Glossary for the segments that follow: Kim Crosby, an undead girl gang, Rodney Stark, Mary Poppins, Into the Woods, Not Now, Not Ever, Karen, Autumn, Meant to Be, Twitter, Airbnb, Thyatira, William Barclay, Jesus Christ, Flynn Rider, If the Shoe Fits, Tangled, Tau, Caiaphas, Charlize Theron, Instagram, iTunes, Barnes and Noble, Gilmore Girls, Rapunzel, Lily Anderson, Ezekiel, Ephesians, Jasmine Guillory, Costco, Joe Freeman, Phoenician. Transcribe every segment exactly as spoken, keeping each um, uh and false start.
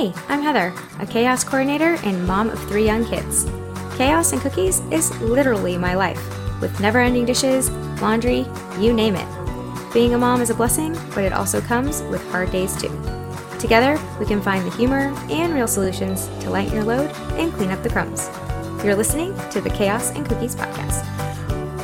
Hey, I'm Heather, a chaos coordinator and mom of three young kids. Chaos and cookies is literally my life, with never-ending dishes, laundry, you name it. Being a mom is a blessing, but it also comes with hard days too. Together, we can find the humor and real solutions to lighten your load and clean up the crumbs. You're listening to the Chaos and Cookies podcast.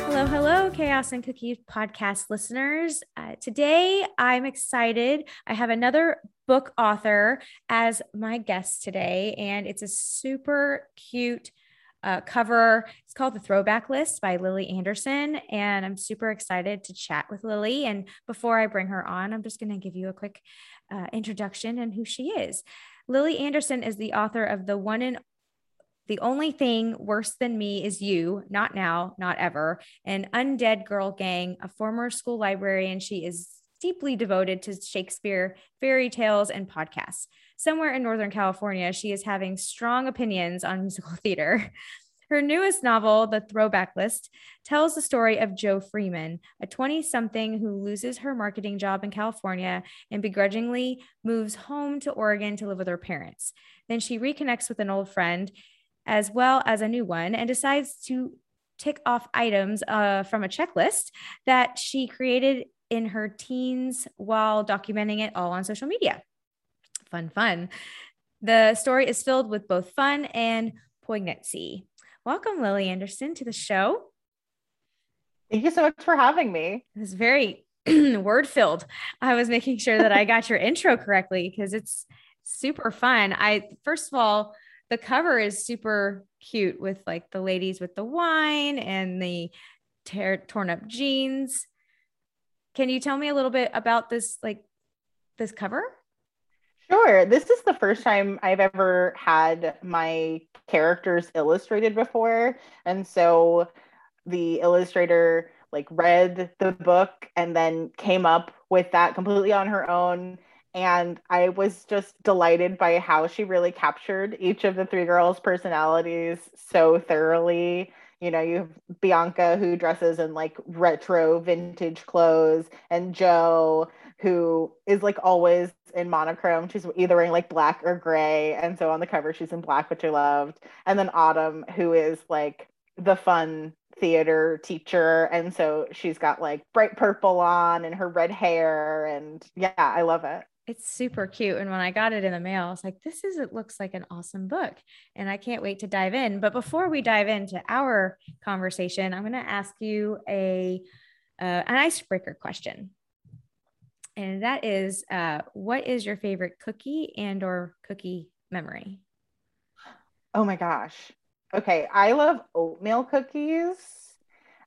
Hello, hello, Chaos and Cookies podcast listeners. Uh, today, I'm excited. I have another book author as my guest today, and it's a super cute uh, cover. It's called The Throwback List by Lily Anderson, and I'm super excited to chat with Lily. And before I bring her on, I'm just going to give you a quick uh, introduction and who she is. Lily Anderson is the author of The One and The Only Thing Worse Than Me Is You, Not Now, Not Ever, an Undead Girl Gang, a former school librarian. She is deeply devoted to Shakespeare, fairy tales, and podcasts. Somewhere in Northern California, she is having strong opinions on musical theater. Her newest novel, The Throwback List, tells the story of Joe Freeman, a twenty-something who loses her marketing job in California and begrudgingly moves home to Oregon to live with her parents. Then she reconnects with an old friend, as well as a new one, and decides to tick off items uh, from a checklist that she created in her teens while documenting it all on social media. Fun, fun. The story is filled with both fun and poignancy. Welcome, Lily Anderson, to the show. Thank you so much for having me. It's very word-filled. I was making sure that I got your intro correctly because it's super fun. I, first of all, the cover is super cute with like the ladies with the wine and the tear, torn up jeans. Can you tell me a little bit about this, like this cover? Sure. This is the first time I've ever had my characters illustrated before. And so the illustrator like read the book and then came up with that completely on her own. And I was just delighted by how she really captured each of the three girls' personalities so thoroughly. You know, you have Bianca, who dresses in like retro vintage clothes, and Joe, who is like always in monochrome. She's either wearing like black or gray. And so on the cover, she's in black, which I loved. And then Autumn, who is like the fun theater teacher, and so she's got like bright purple on and her red hair. And yeah, I love it. It's super cute. And when I got it in the mail, I was like, this is, it looks like an awesome book. And I can't wait to dive in. But before we dive into our conversation, I'm going to ask you a, uh, an icebreaker question. And that is, uh, what is your favorite cookie and or cookie memory? Oh my gosh. Okay. I love oatmeal cookies.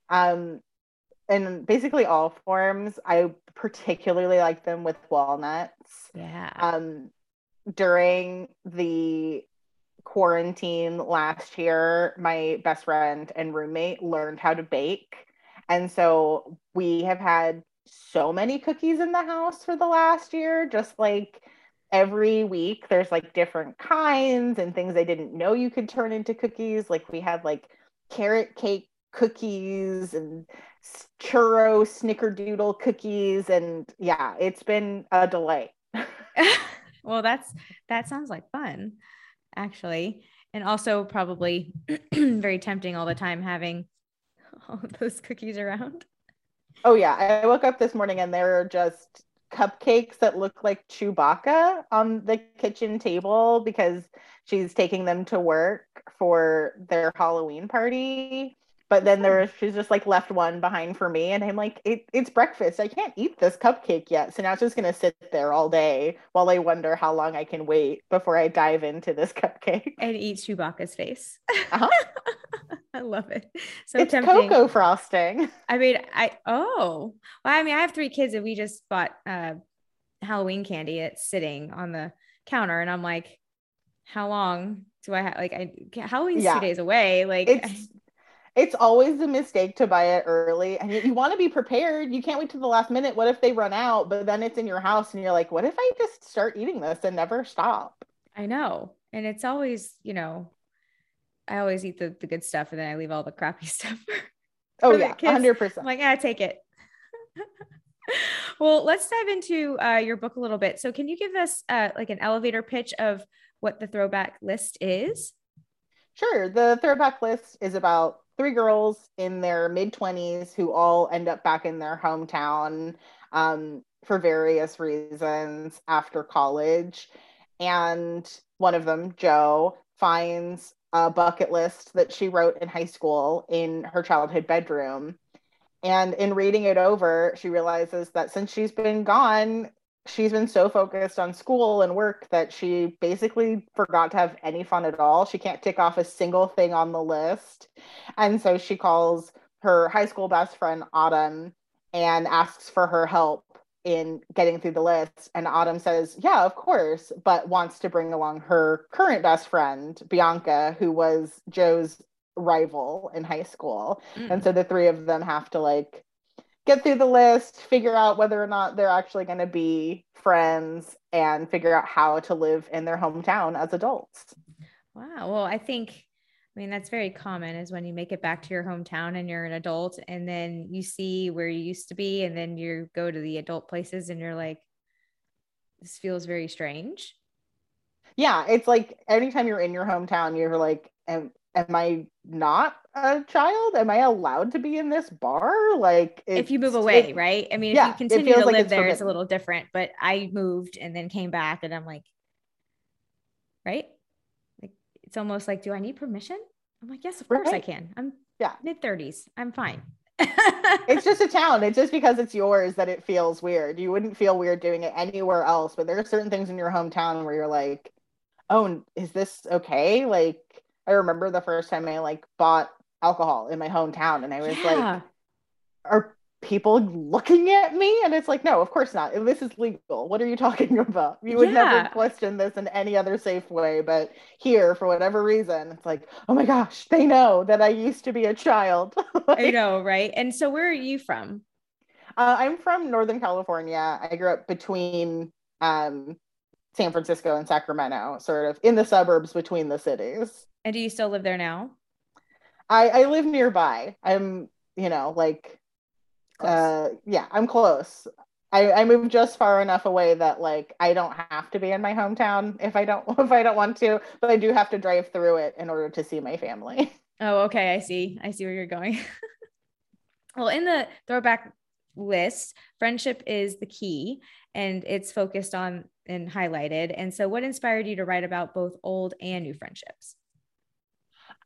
Um, in basically all forms. I particularly like them with walnuts. Yeah. Um, during the quarantine last year, my best friend and roommate learned how to bake. And so we have had so many cookies in the house for the last year, just like every week there's like different kinds and things I didn't know you could turn into cookies. Like we had like carrot cake cookies and churro snickerdoodle cookies, and yeah, it's been a delight. Well, that's that sounds like fun, actually, and also probably very tempting all the time having all those cookies around. Oh yeah, I woke up this morning and there are just cupcakes that look like Chewbacca on the kitchen table because she's taking them to work for their Halloween party. But then there, she's just like left one behind for me. And I'm like, it, it's breakfast. I can't eat this cupcake yet. So now it's just going to sit there all day while I wonder how long I can wait before I dive into this cupcake. And eat Chewbacca's face. Uh-huh. I love it. So it's tempting. Cocoa frosting. I mean, I, oh, well, I mean, I have three kids and we just bought uh, Halloween candy. It's sitting on the counter. And I'm like, how long do I have? Like, I, Halloween's yeah. two days away. Like, it's, it's always a mistake to buy it early. I mean, you want to be prepared. You can't wait till the last minute. What if they run out, but then it's in your house and you're like, what if I just start eating this and never stop? I know. And it's always, you know, I always eat the, the good stuff and then I leave all the crappy stuff. For, oh for yeah. A hundred percent. I'm like, yeah, take it. Well, let's dive into uh, your book a little bit. So can you give us uh, like an elevator pitch of what The Throwback List is? Sure. The Throwback List is about three girls in their mid twenties who all end up back in their hometown um, for various reasons after college. And one of them, Jo, finds a bucket list that she wrote in high school in her childhood bedroom. And in reading it over, she realizes that since she's been gone, she's been so focused on school and work that she basically forgot to have any fun at all. She can't tick off a single thing on the list. And so she calls her high school best friend, Autumn, and asks for her help in getting through the list. And Autumn says, yeah, of course, but wants to bring along her current best friend, Bianca, who was Joe's rival in high school. Mm. And so the three of them have to like get through the list, figure out whether or not they're actually going to be friends, and figure out how to live in their hometown as adults. Wow. Well, I think, I mean, that's very common, is when you make it back to your hometown and you're an adult and then you see where you used to be and then you go to the adult places and you're like, this feels very strange. Yeah. It's like anytime you're in your hometown, you're like, am, am I not a child? Am I allowed to be in this bar? Like if you move away, it, right? I mean, yeah, if you continue to like live it's there, forbidden. It's a little different, but I moved and then came back and I'm like, right? Like, it's almost like, do I need permission? I'm like, yes, of course right. I can. I'm yeah. mid thirties. I'm fine. It's just a town. It's just because it's yours that it feels weird. You wouldn't feel weird doing it anywhere else, but there are certain things in your hometown where you're like, oh, is this okay? Like, I remember the first time I like bought alcohol in my hometown and I was yeah. like, are people looking at me? And it's like, no, of course not. This is legal. What are you talking about? You would yeah. never question this in any other safe way, but here for whatever reason, it's like, oh my gosh, they know that I used to be a child. Like, I know. Right. And so where are you from? Uh, I'm from Northern California. I grew up between, um, San Francisco and Sacramento, sort of in the suburbs between the cities. And do you still live there now? I, I live nearby. I'm, you know, like, close. uh, yeah, I'm close. I, I moved just far enough away that like, I don't have to be in my hometown if I don't, if I don't want to, but I do have to drive through it in order to see my family. Oh, okay. I see. I see where you're going. Well, in the Throwback List, friendship is the key and it's focused on and highlighted. And so what inspired you to write about both old and new friendships?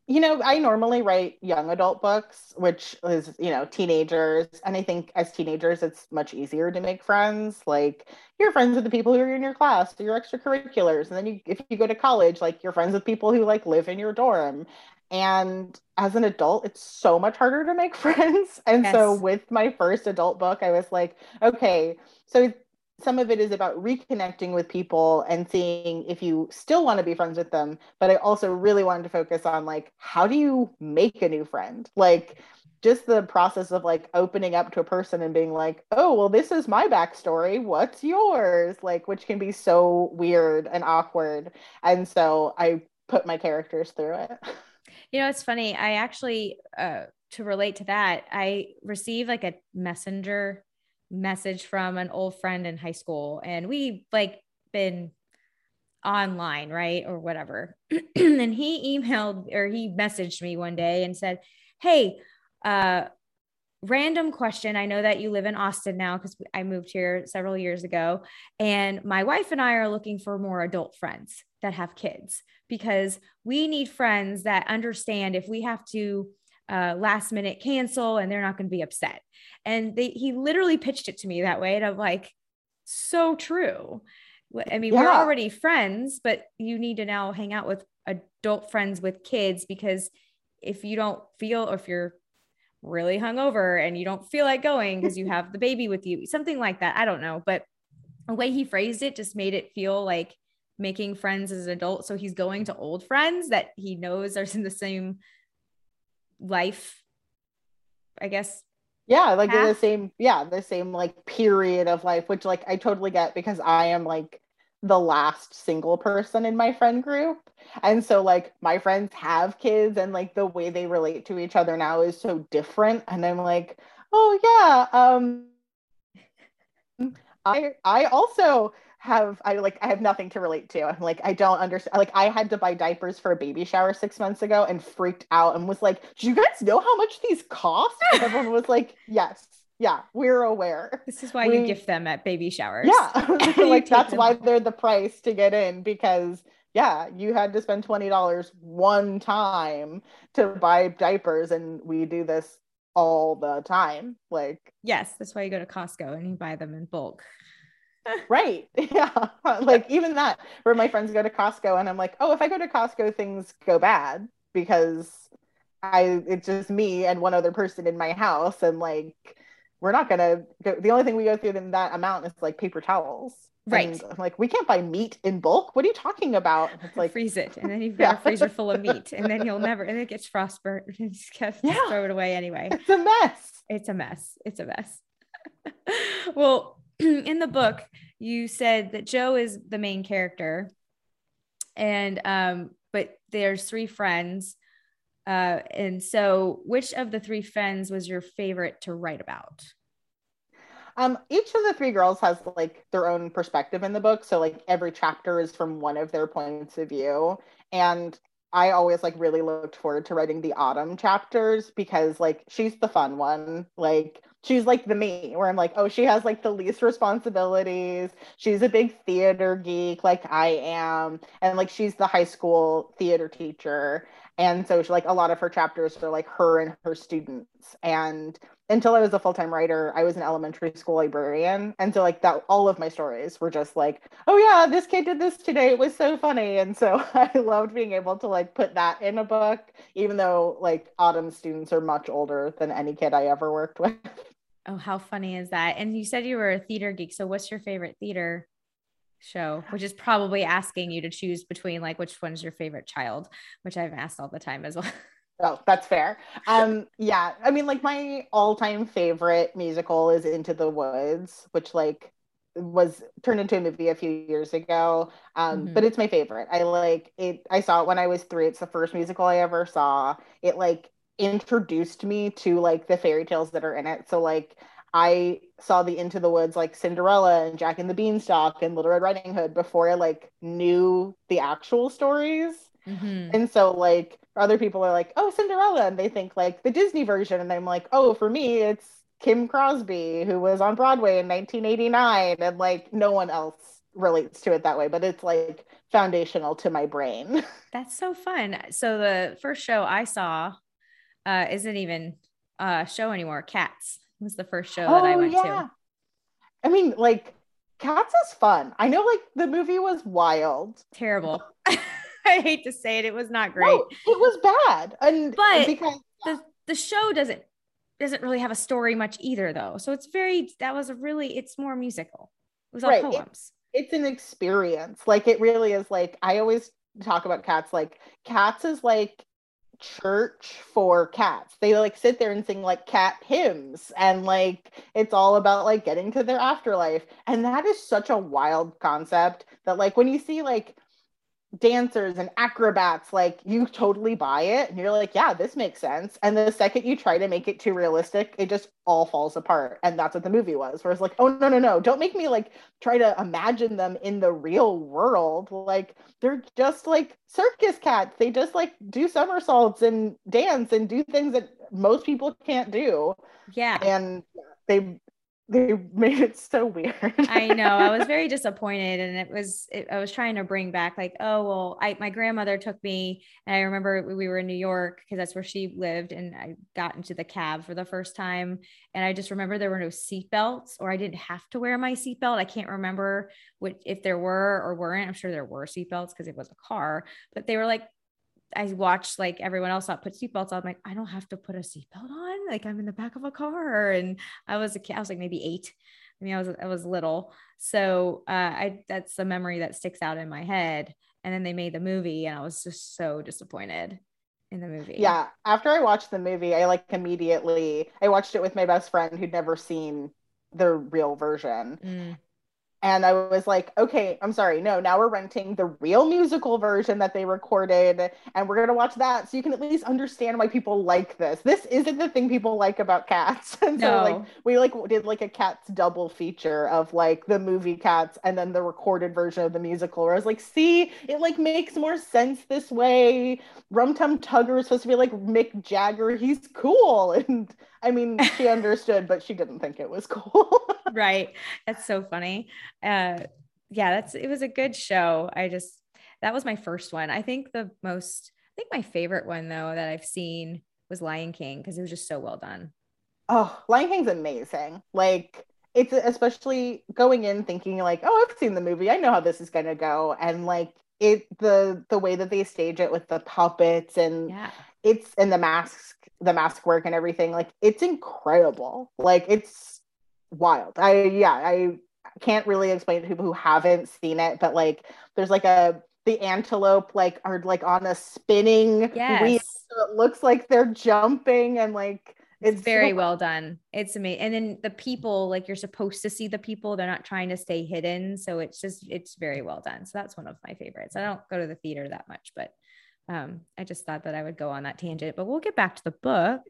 You know, I normally write young adult books, which is, you know, teenagers. And I think as teenagers, it's much easier to make friends. Like you're friends with the people who are in your class, your extracurriculars. And then you, if you go to college, like you're friends with people who like live in your dorm. And as an adult, it's so much harder to make friends. And yes. so with my first adult book, I was like, okay, so some of it is about reconnecting with people and seeing if you still want to be friends with them. But I also really wanted to focus on like, how do you make a new friend? Like just the process of like opening up to a person and being like, oh, well, this is my backstory. What's yours? Like, which can be so weird and awkward. And so I put my characters through it. You know, it's funny. I actually, uh, to relate to that, I received like a messenger message from an old friend in high school and we like been online, right? Or whatever. And he emailed or he messaged me one day and said, hey, uh, random question. I know that you live in Austin now because I moved here several years ago. And my wife and I are looking for more adult friends that have kids because we need friends that understand if we have to uh, last minute cancel and they're not going to be upset. And they, he literally pitched it to me that way. And I'm like, so true. I mean, yeah. we're already friends, but you need to now hang out with adult friends with kids, because if you don't feel, or if you're really hungover and you don't feel like going because you have the baby with you, something like that. I don't know. But the way he phrased it just made it feel like making friends as an adult. So he's going to old friends that he knows are in the same life, I guess. Yeah, like Half. the same, yeah, the same like period of life, which like I totally get because I am like the last single person in my friend group. And so like my friends have kids and like the way they relate to each other now is so different. And I'm like, oh yeah, um, I I also have I like I have nothing to relate to. I'm like, I don't understand. Like, I had to buy diapers for a baby shower six months ago and freaked out and was like, do you guys know how much these cost? And everyone was like, yes. Yeah, we're aware. This is why we, you gift them at baby showers. Yeah. Like, that's why they're the price to get in, because yeah, you had to spend twenty dollars one time to buy diapers, and we do this all the time. Like, yes, that's why you go to Costco and you buy them in bulk. Right. Yeah. Like, even that, where my friends go to Costco and I'm like, oh, if I go to Costco, things go bad, because I it's just me and one other person in my house, and like, we're not gonna go, the only thing we go through in that amount is like paper towels. Right. And I'm like, we can't buy meat in bulk. What are you talking about? It's like, freeze it. And then you've got yeah. a freezer full of meat, and then you'll never, and it gets frostburnt. You just have to yeah. throw it away anyway. It's a mess. It's a mess. It's a mess. Well, in the book, you said that Joe is the main character, and, um, but there's three friends. Uh, and so which of the three friends was your favorite to write about? Um, each of the three girls has like their own perspective in the book. So like every chapter is from one of their points of view. And I always like really looked forward to writing the Autumn chapters, because like, she's the fun one. Like, she's like the me where I'm like, oh, she has like the least responsibilities. She's a big theater geek like I am. And like, she's the high school theater teacher. And so she, like, a lot of her chapters are like her and her students. And until I was a full-time writer, I was an elementary school librarian. And so like that, all of my stories were just like, oh yeah, this kid did this today. It was so funny. And so I loved being able to like put that in a book, even though like Autumn students are much older than any kid I ever worked with. Oh, how funny is that? And you said you were a theater geek. So what's your favorite theater show, which is probably asking you to choose between like which one's your favorite child, which I've asked all the time as well. Oh, that's fair. Um, yeah, I mean, like my all-time favorite musical is Into the Woods, which like was turned into a movie a few years ago. Um, mm-hmm. But it's my favorite. I like it. I saw it when I was three. It's the first musical I ever saw. It like introduced me to like the fairy tales that are in it. So like I saw the Into the Woods, like Cinderella and Jack and the Beanstalk and Little Red Riding Hood, before I like knew the actual stories. Mm-hmm. And so like other people are like, oh, Cinderella, and they think like the Disney version, and I'm like, oh, for me it's Kim Crosby, who was on Broadway in nineteen eighty-nine, and like no one else relates to it that way, but it's like foundational to my brain. That's so fun. So the first show I saw uh isn't even a show anymore. Cats was the first show oh, that I went yeah. to. I mean, like, Cats is fun. I know, like, the movie was wild. Terrible. I hate to say it. It was not great. No, it was bad. And but because, yeah. the, the show doesn't, doesn't really have a story much either, though. So it's very, that was a really, it's more musical. It was all right. poems. It, it's an experience. Like, it really is like, I always talk about Cats, like, Cats is like church for cats. They like sit there and sing like cat hymns, and like it's all about like getting to their afterlife. And that is such a wild concept that like when you see like dancers and acrobats, like you totally buy it and you're like, yeah, this makes sense. And the second you try to make it too realistic, it just all falls apart. And that's what the movie was, where it's like, oh no no no don't make me like try to imagine them in the real world. Like, they're just like circus cats. They just like do somersaults and dance and do things that most people can't do. Yeah. And they They made it so weird. I know. I was very disappointed. And it was, it, I was trying to bring back like, oh, well, I, my grandmother took me, and I remember we were in New York because that's where she lived. And I got into the cab for the first time. And I just remember there were no seatbelts, or I didn't have to wear my seatbelt. I can't remember what, if there were or weren't. I'm sure there were seatbelts because it was a car, but they were like, I watched like everyone else not put seatbelts on. I'm like, I don't have to put a seatbelt on. Like, I'm in the back of a car. And I was a kid. I was like maybe eight. I mean, I was, I was little. So uh, I, that's the memory that sticks out in my head. And then they made the movie, and I was just so disappointed in the movie. Yeah. After I watched the movie, I like immediately, I watched it with my best friend who'd never seen the real version. Mm. And I was like, okay, I'm sorry. No, now we're renting the real musical version that they recorded, and we're going to watch that so you can at least understand why people like this. This isn't the thing people like about Cats. And no. So like we like did like a Cats double feature of like the movie Cats and then the recorded version of the musical, where I was like, see, it like makes more sense this way. Rum Tum Tugger is supposed to be like Mick Jagger. He's cool. And I mean, she understood, but she didn't think it was cool. Right. That's so funny. Uh, yeah, that's, it was a good show. I just, that was my first one. I think the most, I think my favorite one though, that I've seen was Lion King. Cause it was just so well done. Oh, Lion King's amazing. Like it's especially going in thinking like, oh, I've seen the movie. I know how this is going to go. And like it, the, the way that they stage it with the puppets and yeah. it's, and the masks, the mask work and everything. Like it's incredible. Like it's wild. I, yeah, I, can't really explain it to people who haven't seen it, but like there's like a the antelope like are like on a spinning yes. wheel, so it looks like they're jumping, and like it's, it's very so- well done. It's amazing. And then the people, like you're supposed to see the people, they're not trying to stay hidden, so it's just it's very well done. So that's one of my favorites. I don't go to the theater that much, but um I just thought that I would go on that tangent, but we'll get back to the book.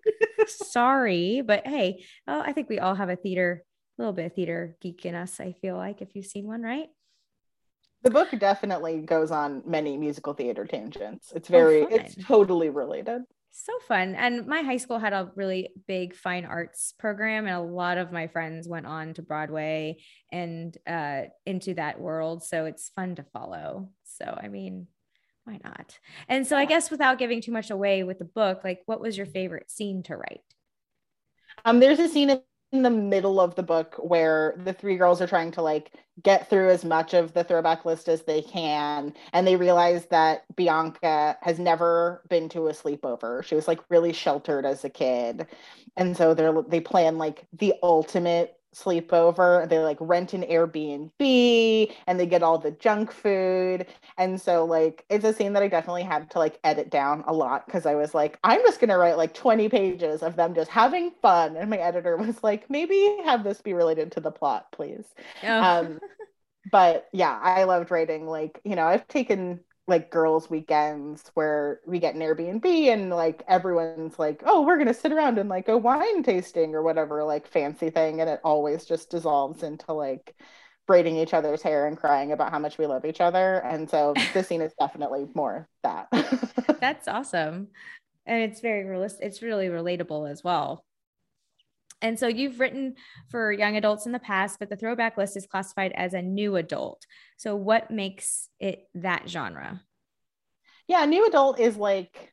Sorry, but hey, oh, I think we all have a theater A little bit of theater geek in us, I feel like, if you've seen one, right? The book definitely goes on many musical theater tangents. It's very, oh, it's totally related. So fun. And my high school had a really big fine arts program, and a lot of my friends went on to Broadway and uh, into that world. So it's fun to follow. So, I mean, why not? And so I guess without giving too much away with the book, like what was your favorite scene to write? Um, there's a scene in in the middle of the book where the three girls are trying to like get through as much of the throwback list as they can, and they realize that Bianca has never been to a sleepover. She was like really sheltered as a kid, and so they're they plan like the ultimate sleepover. They like rent an Airbnb and they get all the junk food, and so like it's a scene that I definitely had to like edit down a lot, because I was like, I'm just gonna write like twenty pages of them just having fun, and my editor was like, maybe have this be related to the plot, please. Oh. Um but yeah, I loved writing, like, you know, I've taken like girls weekends where we get an Airbnb and like everyone's like, oh, we're going to sit around and like a wine tasting or whatever, like fancy thing. And it always just dissolves into like braiding each other's hair and crying about how much we love each other. And so this scene is definitely more that. That's awesome. And it's very realistic. It's really relatable as well. And so you've written for young adults in the past, but the throwback list is classified as a new adult. So what makes it that genre? Yeah, new adult is like,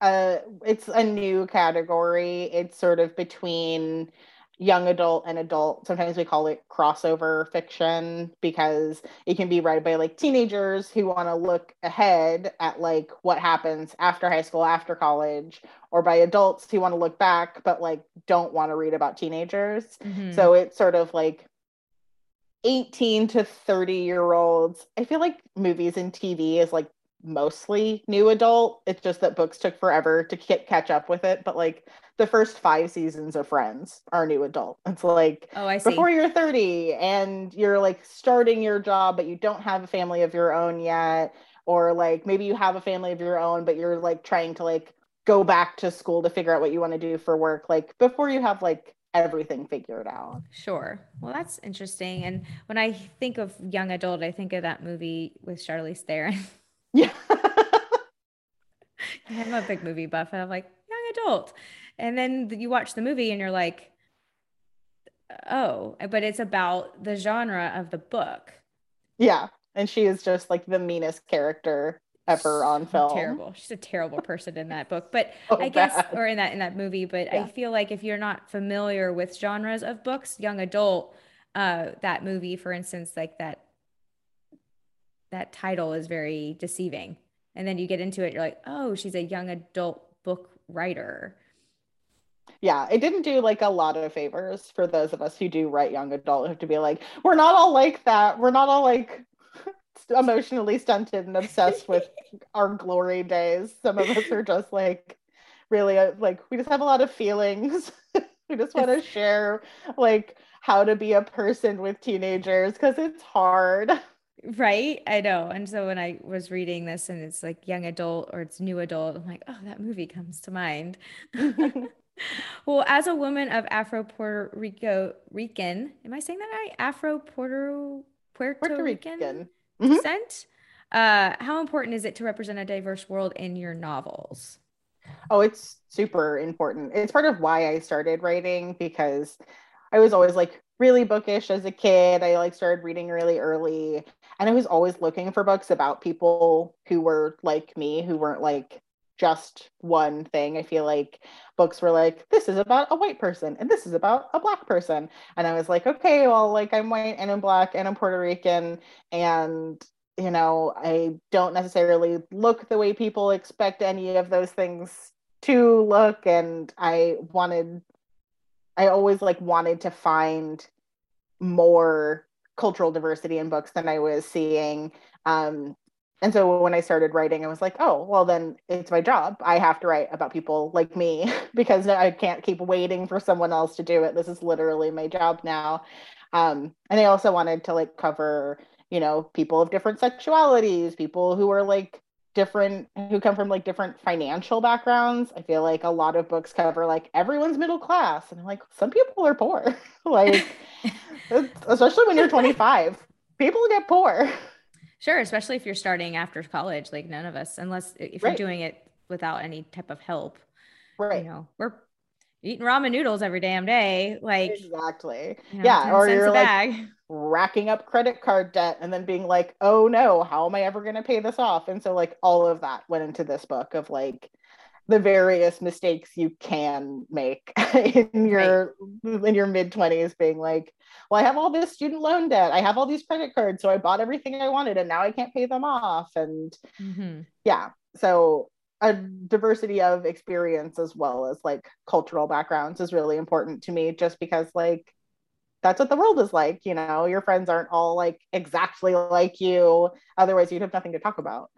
uh, it's a new category. It's sort of between young adult and adult. Sometimes we call it crossover fiction, because it can be read by like teenagers who want to look ahead at like what happens after high school, after college, or by adults who want to look back, but like don't want to read about teenagers. Mm-hmm. So it's sort of like eighteen to thirty year olds. I feel like movies and T V is like mostly new adult. It's just that books took forever to k- catch up with it. But like the first five seasons of Friends are new adult. It's like, oh, I see. Before you're thirty and you're like starting your job, but you don't have a family of your own yet. Or like maybe you have a family of your own, but you're like trying to like go back to school to figure out what you want to do for work, like before you have like everything figured out. Sure. Well, that's interesting. And when I think of young adult, I think of that movie with Charlize Theron. Yeah. I'm a big movie buff, and I'm like, young adult. And then you watch the movie and you're like, oh, but it's about the genre of the book. Yeah. And she is just like the meanest character ever on film. Terrible. She's a terrible person in that book, but oh, I guess, bad. or in that, in that movie, but yeah. I feel like if you're not familiar with genres of books, young adult, uh, that movie, for instance, like that, that title is very deceiving. And then you get into it, you're like, oh, she's a young adult book writer. Yeah, it didn't do like a lot of favors for those of us who do write young adult, who have to be like, we're not all like that. We're not all like emotionally stunted and obsessed with our glory days. Some of us are just like really like we just have a lot of feelings. We just want to share like how to be a person with teenagers, because it's hard. Right? I know. And so when I was reading this and it's like young adult or it's new adult, I'm like, oh, that movie comes to mind. Well, as a woman of Afro Puerto Rico Rican, am I saying that right? Afro Puerto Puerto, Puerto Rican, Rican. Mm-hmm. descent. Uh, how important is it to represent a diverse world in your novels? Oh, it's super important. It's part of why I started writing, because I was always like really bookish as a kid. I like started reading really early, and I was always looking for books about people who were like me, who weren't like just one thing. I feel like books were like, this is about a white person and this is about a black person. And I was like, okay, well, like I'm white and I'm black and I'm Puerto Rican. And, you know, I don't necessarily look the way people expect any of those things to look. And I wanted, I always like wanted to find more cultural diversity in books than I was seeing. Um, And so when I started writing, I was like, oh, well, then it's my job. I have to write about people like me, because I can't keep waiting for someone else to do it. This is literally my job now. Um, and I also wanted to like cover, you know, people of different sexualities, people who are like different, who come from like different financial backgrounds. I feel like a lot of books cover like everyone's middle class. And I'm like, some people are poor. Like, especially when you're twenty-five, people get poor. Sure, especially if you're starting after college, like none of us, unless if right. you're doing it without any type of help. Right. You know, we're eating ramen noodles every damn day. Like exactly. You know, yeah. Or you're like racking up credit card debt and then being like, oh no, how am I ever going to pay this off? And so like all of that went into this book of like the various mistakes you can make in your right. in your mid-twenties, being like, well, I have all this student loan debt, I have all these credit cards, so I bought everything I wanted and now I can't pay them off. And mm-hmm. yeah, so a diversity of experience as well as like cultural backgrounds is really important to me, just because like that's what the world is like, you know, your friends aren't all like exactly like you, otherwise you'd have nothing to talk about.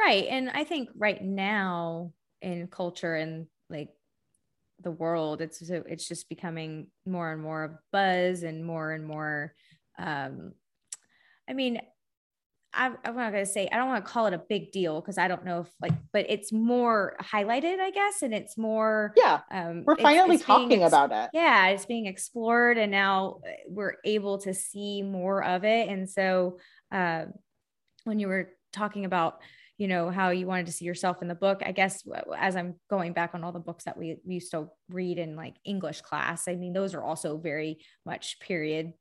Right. And I think right now in culture and like the world, it's it's just becoming more and more of buzz and more and more um I mean I, I'm not gonna say I don't want to call it a big deal, because I don't know if like, but it's more highlighted, I guess, and it's more yeah um we're finally it's, it's talking being, about it. Yeah, it's being explored, and now we're able to see more of it. And so uh when you were talking about, you know, how you wanted to see yourself in the book, I guess as I'm going back on all the books that we, we used to read in like English class, I mean, those are also very much period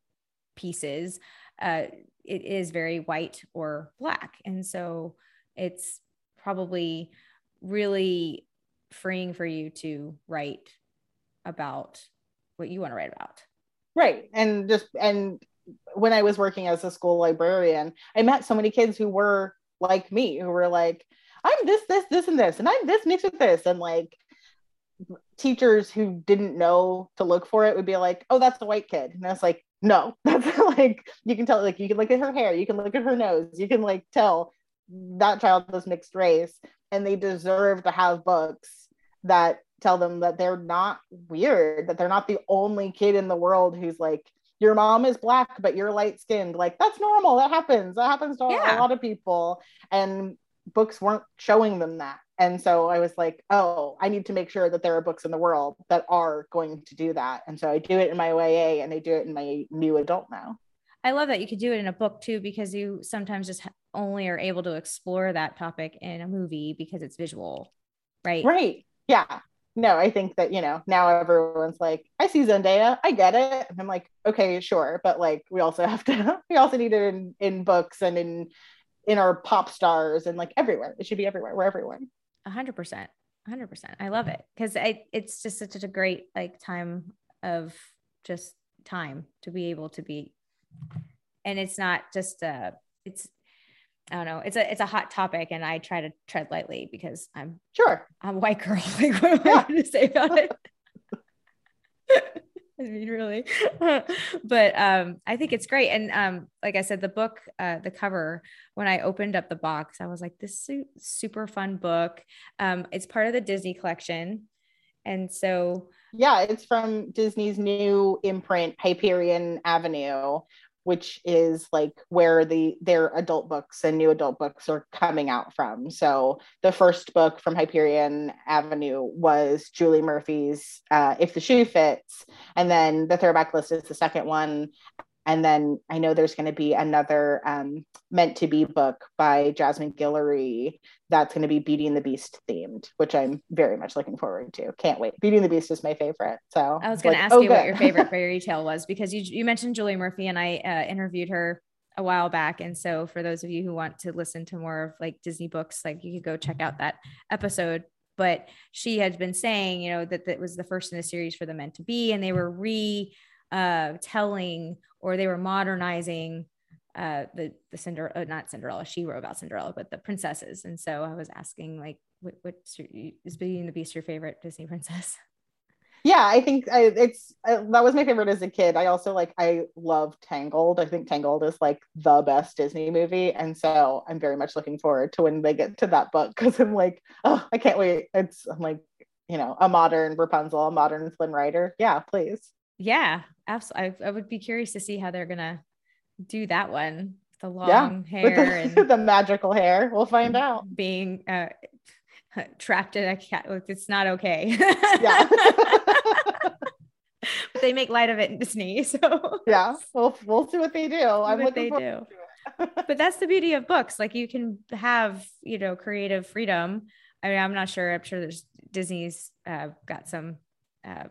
pieces. Uh, it is very white or black. And so it's probably really freeing for you to write about what you want to write about. Right. And just, and when I was working as a school librarian, I met so many kids who were like me, who were like, I'm this, this, this, and this, and I'm this mixed with this. And like teachers who didn't know to look for it would be like, oh, that's the white kid. And I was like, no, that's like, you can tell, like, you can look at her hair, you can look at her nose, you can like tell that child was mixed race, and they deserve to have books that tell them that they're not weird, that they're not the only kid in the world who's like, your mom is black, but you're light skinned. Like, that's normal. That happens. That happens to yeah. a lot of people. And books weren't showing them that. And so I was like, oh, I need to make sure that there are books in the world that are going to do that. And so I do it in my Y A and I do it in my new adult now. I love that you could do it in a book too, because you sometimes just only are able to explore that topic in a movie because it's visual, right? Right. Yeah. No, I think that, you know, now everyone's like, I see Zendaya, I get it. And I'm like, okay, sure. But like, we also have to, we also need it in, in books and in, in our pop stars and like everywhere. It should be everywhere. We're everywhere. A hundred percent, a hundred percent. I love it. Cause I, it's just such a great like time of just time to be able to be, and it's not just a, it's, I don't know. It's a, it's a hot topic, and I try to tread lightly because I'm sure I'm a white girl. Like, what am yeah. I going to say about it? I mean, really, but, um, I think it's great. And, um, like I said, the book, uh, the cover, when I opened up the box, I was like, this is a super fun book. Um, it's part of the Disney collection. And so, Yeah, it's from Disney's new imprint, Hyperion Avenue, which is like where the their adult books and new adult books are coming out from. So the first book from Hyperion Avenue was Julie Murphy's uh, If the Shoe Fits. And then the Throwback List is the second one. And then I know there's going to be another um, Meant to Be book by Jasmine Guillory that's going to be Beauty and the Beast themed, which I'm very much looking forward to. Can't wait. Beauty and the Beast is my favorite. So I was going like, to ask oh, you good. what your favorite fairy tale was, because you you mentioned Julie Murphy, and I uh, interviewed her a while back. And so for those of you who want to listen to more of like Disney books, like you could go check out that episode. But she had been saying, you know, that that was the first in the series for the Meant to Be, and they were re- uh, telling, or they were modernizing, uh, the, the Cinderella, not Cinderella, she wrote about Cinderella, but the princesses. And so I was asking, like, what, what's your, is Beauty and the Beast your favorite Disney princess? Yeah, I think I, it's, I, that was my favorite as a kid. I also like, I love Tangled. I think Tangled is like the best Disney movie. And so I'm very much looking forward to when they get to that book. Cause I'm like, oh, I can't wait. It's I'm like, you know, a modern Rapunzel, a modern Flynn Rider. Yeah, please. Yeah, absolutely. I, I would be curious to see how they're gonna do that one. The long yeah, hair with the, and the magical hair. We'll find out. Being uh, trapped in a cat. It's not okay. Yeah. But they make light of it in Disney. So yeah, we'll we'll see what they do. I'm what looking they do. To it. But that's the beauty of books. Like you can have, you know, creative freedom. I mean, I'm not sure. I'm sure there's Disney's uh, got some. Uh,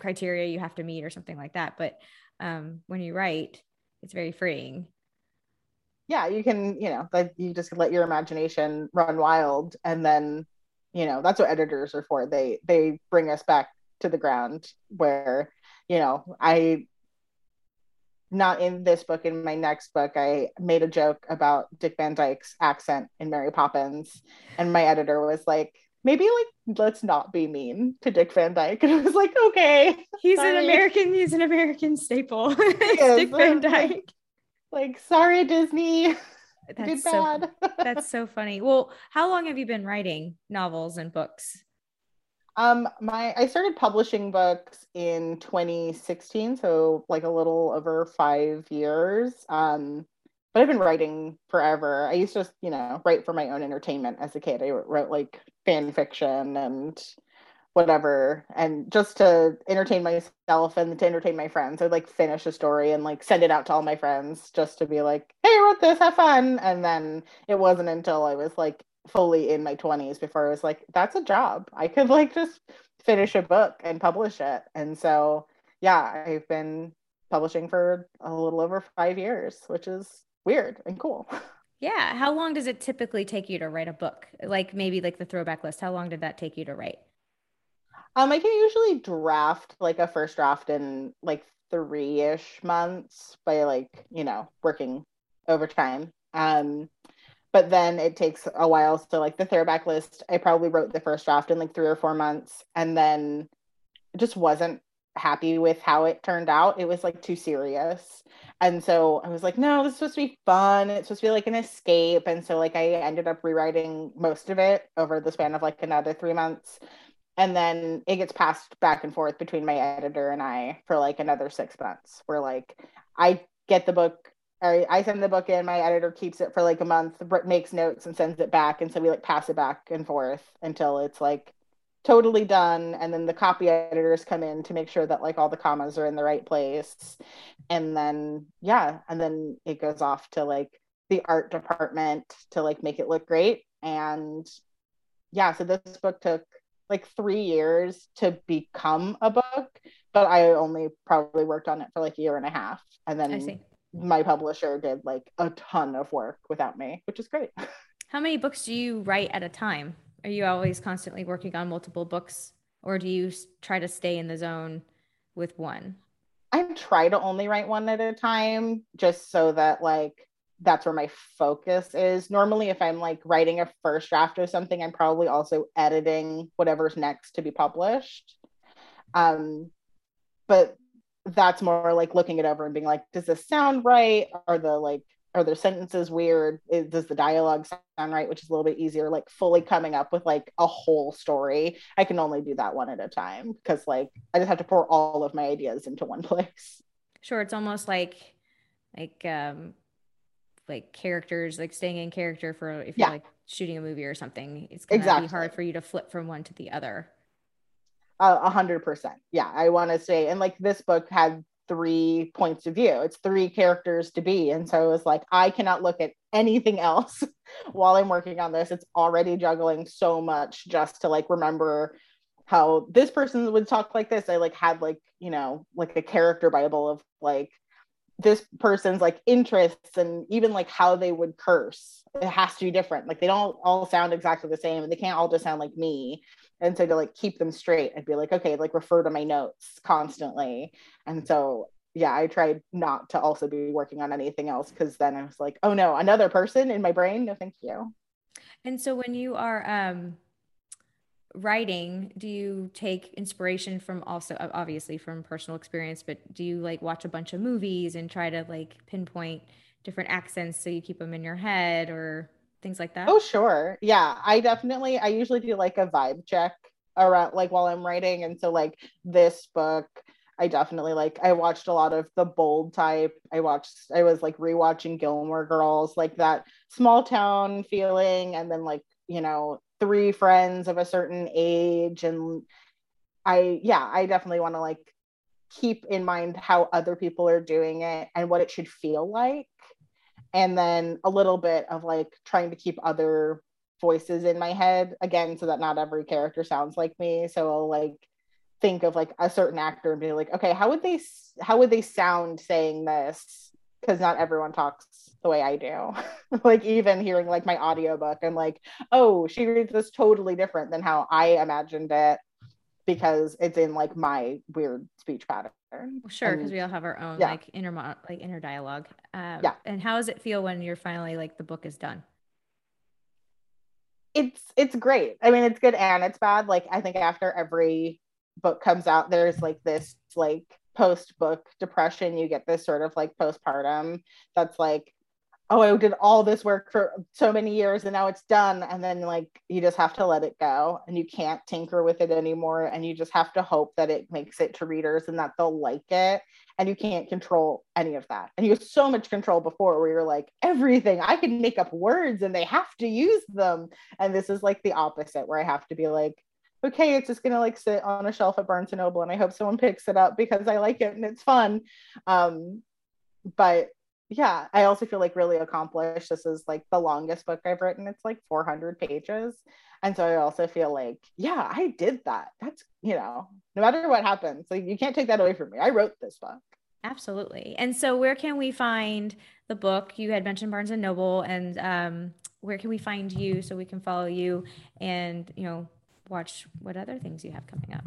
criteria you have to meet or something like that, but um when you write, it's very freeing. Yeah, you can, you know, like you just let your imagination run wild, and then, you know, that's what editors are for. They they bring us back to the ground where, you know, I not in this book, in my next book, I made a joke about Dick Van Dyke's accent in Mary Poppins, and my editor was like, maybe like, let's not be mean to Dick Van Dyke. And I was like, okay. He's sorry. an American, he's an American staple. Yes. Dick Van Dyke. Like, like sorry, Disney. That's did so, bad. That's so funny. Well, how long have you been writing novels and books? Um, my, I started publishing books in twenty sixteen. So like a little over five years. Um, but I've been writing forever. I used to, you know, write for my own entertainment as a kid. I wrote like fan fiction and whatever, and just to entertain myself and to entertain my friends. I'd like finish a story and like send it out to all my friends just to be like, hey, I wrote this, have fun. And then it wasn't until I was like fully in my twenties before I was like, that's a job. I could like just finish a book and publish it. And so, yeah, I've been publishing for a little over five years, which is weird and cool. Yeah. How long does it typically take you to write a book? Like maybe like the Throwback List. How long did that take you to write? Um, I can usually draft like a first draft in like three-ish months by like, you know, working overtime. Um, but then it takes a while. So like the Throwback List, I probably wrote the first draft in like three or four months. And then it just wasn't happy with how it turned out. It was like too serious, and so I was like, no, this is supposed to be fun, it's supposed to be like an escape. And so like I ended up rewriting most of it over the span of like another three months, and then it gets passed back and forth between my editor and I for like another six months, where like I get the book, I, I send the book in, my editor keeps it for like a month, makes notes and sends it back, and so we like pass it back and forth until it's like totally done. And then the copy editors come in to make sure that like all the commas are in the right place. And then, yeah. And then it goes off to like the art department to like make it look great. And yeah, so this book took like three years to become a book, but I only probably worked on it for like a year and a half. And then my publisher did like a ton of work without me, which is great. How many books do you write at a time? Are you always constantly working on multiple books, or do you try to stay in the zone with one? I try to only write one at a time, just so that like, that's where my focus is. Normally, if I'm like writing a first draft of something, I'm probably also editing whatever's next to be published. Um, but that's more like looking it over and being like, does this sound right? Are the like are their sentences weird? Is, does the dialogue sound right? Which is a little bit easier, like fully coming up with like a whole story. I can only do that one at a time because like I just have to pour all of my ideas into one place. Sure. It's almost like, like, um, like characters, like staying in character for if you're yeah. like shooting a movie or something. It's going to exactly. be hard for you to flip from one to the other. A hundred percent. Yeah. I want to say, and like this book had three points of view. It's three characters to be. And so it was like, I cannot look at anything else while I'm working on this. It's already juggling so much just to like, remember how this person would talk like this. I like had like, you know, like a character Bible of like this person's like interests and even like how they would curse. It has to be different. Like they don't all sound exactly the same and they can't all just sound like me. And so to like keep them straight, I'd be like, okay, like refer to my notes constantly. And so, yeah, I tried not to also be working on anything else because then I was like, oh no, another person in my brain? No, thank you. And so when you are um, writing, do you take inspiration from also, obviously from personal experience, but do you like watch a bunch of movies and try to like pinpoint different accents so you keep them in your head or things like that? Oh, sure. Yeah, I definitely, I usually do like a vibe check around like while I'm writing. And so like this book, I definitely like, I watched a lot of The Bold Type. I watched, I was like rewatching Gilmore Girls, like that small town feeling. And then like, you know, three friends of a certain age. And I, yeah, I definitely want to like keep in mind how other people are doing it and what it should feel like. And then a little bit of like trying to keep other voices in my head again, so that not every character sounds like me. So I'll like think of like a certain actor and be like, okay, how would they, how would they sound saying this? Cause not everyone talks the way I do. Like even hearing like my audiobook, I'm like, oh, she reads this totally different than how I imagined it because it's in like my weird speech pattern. Well, sure, because we all have our own yeah. like inner mo- like inner dialogue. Um, yeah. And how does it feel when you're finally like the book is done? It's it's great. I mean, it's good and it's bad. Like I think after every book comes out, there's like this like post book depression. You get this sort of like postpartum that's like, oh, I did all this work for so many years and now it's done. And then like, you just have to let it go and you can't tinker with it anymore. And you just have to hope that it makes it to readers and that they'll like it. And you can't control any of that. And you have so much control before where you're like, everything, I can make up words and they have to use them. And this is like the opposite where I have to be like, okay, it's just going to like sit on a shelf at Barnes and Noble and I hope someone picks it up because I like it and it's fun. Um, but yeah, I also feel like really accomplished. This is like the longest book I've written. It's like four hundred pages. And so I also feel like, yeah, I did that. That's, you know, no matter what happens, like you can't take that away from me. I wrote this book. Absolutely. And so where can we find the book? You had mentioned Barnes and Noble, and um, where can we find you so we can follow you and, you know, watch what other things you have coming up?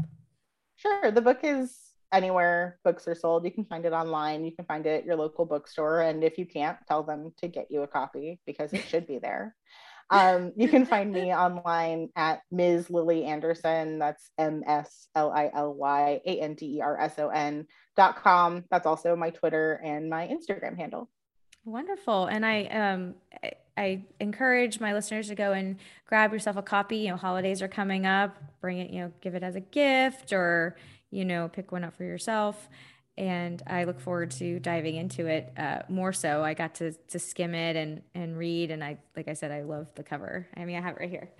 Sure. The book is anywhere books are sold. You can find it online. You can find it at your local bookstore. And if you can't, tell them to get you a copy because it should be there. Um, you can find me online at Miz Lily Anderson. That's M S L I L Y A N D E R S O N dot com. That's also my Twitter and my Instagram handle. Wonderful. And I, um, I, I encourage my listeners to go and grab yourself a copy. You know, holidays are coming up, bring it, you know, give it as a gift or, you know, pick one up for yourself. And I look forward to diving into it uh, more so. I got to to skim it and, and read. And I, like I said, I love the cover. I mean, I have it right here.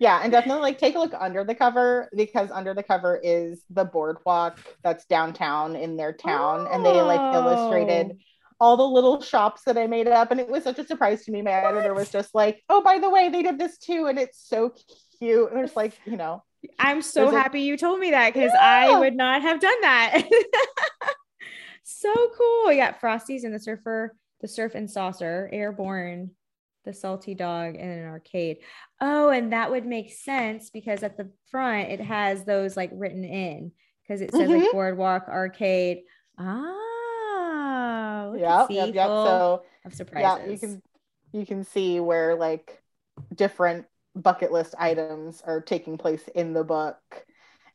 Yeah. And definitely like take a look under the cover because under the cover is the boardwalk that's downtown in their town. Oh. And they like illustrated all the little shops that I made up. And it was such a surprise to me. My editor was just like, oh, by the way, they did this too. And it's so cute. And there's like, you know, I'm so There's happy a- you told me that because yeah. I would not have done that. So cool. We got Frosties and the Surfer, the Surf and Saucer, Airborne, the Salty Dog, and an arcade. Oh, and that would make sense because at the front it has those like written in because it says mm-hmm. like boardwalk, arcade. Ah, yeah, yeah, yep. So of surprises. Yeah, you can you can see where like different bucket list items are taking place in the book,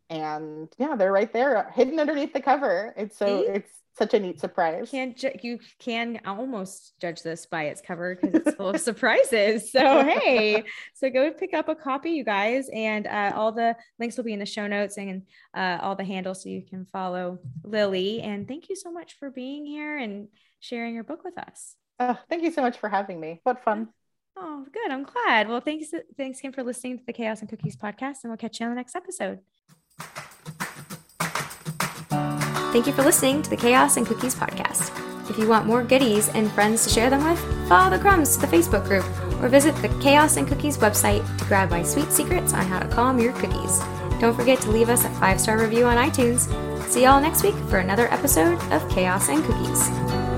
and yeah, they're right there hidden underneath the cover. It's so it's Such a neat surprise. Can't ju- you can almost judge this by its cover because it's full of surprises. So hey, so go pick up a copy, you guys, and uh, all the links will be in the show notes and uh, all the handles so you can follow Lily. And thank you so much for being here and sharing your book with us. Oh, thank you so much for having me. What fun! Oh, good. I'm glad. Well, thanks, thanks again for listening to the Chaos and Cookies podcast, and we'll catch you on the next episode. Thank you for listening to the Chaos and Cookies podcast. If you want more goodies and friends to share them with, follow the crumbs to the Facebook group or visit the Chaos and Cookies website to grab my sweet secrets on how to calm your cookies. Don't forget to leave us a five-star review on iTunes. See y'all next week for another episode of Chaos and Cookies.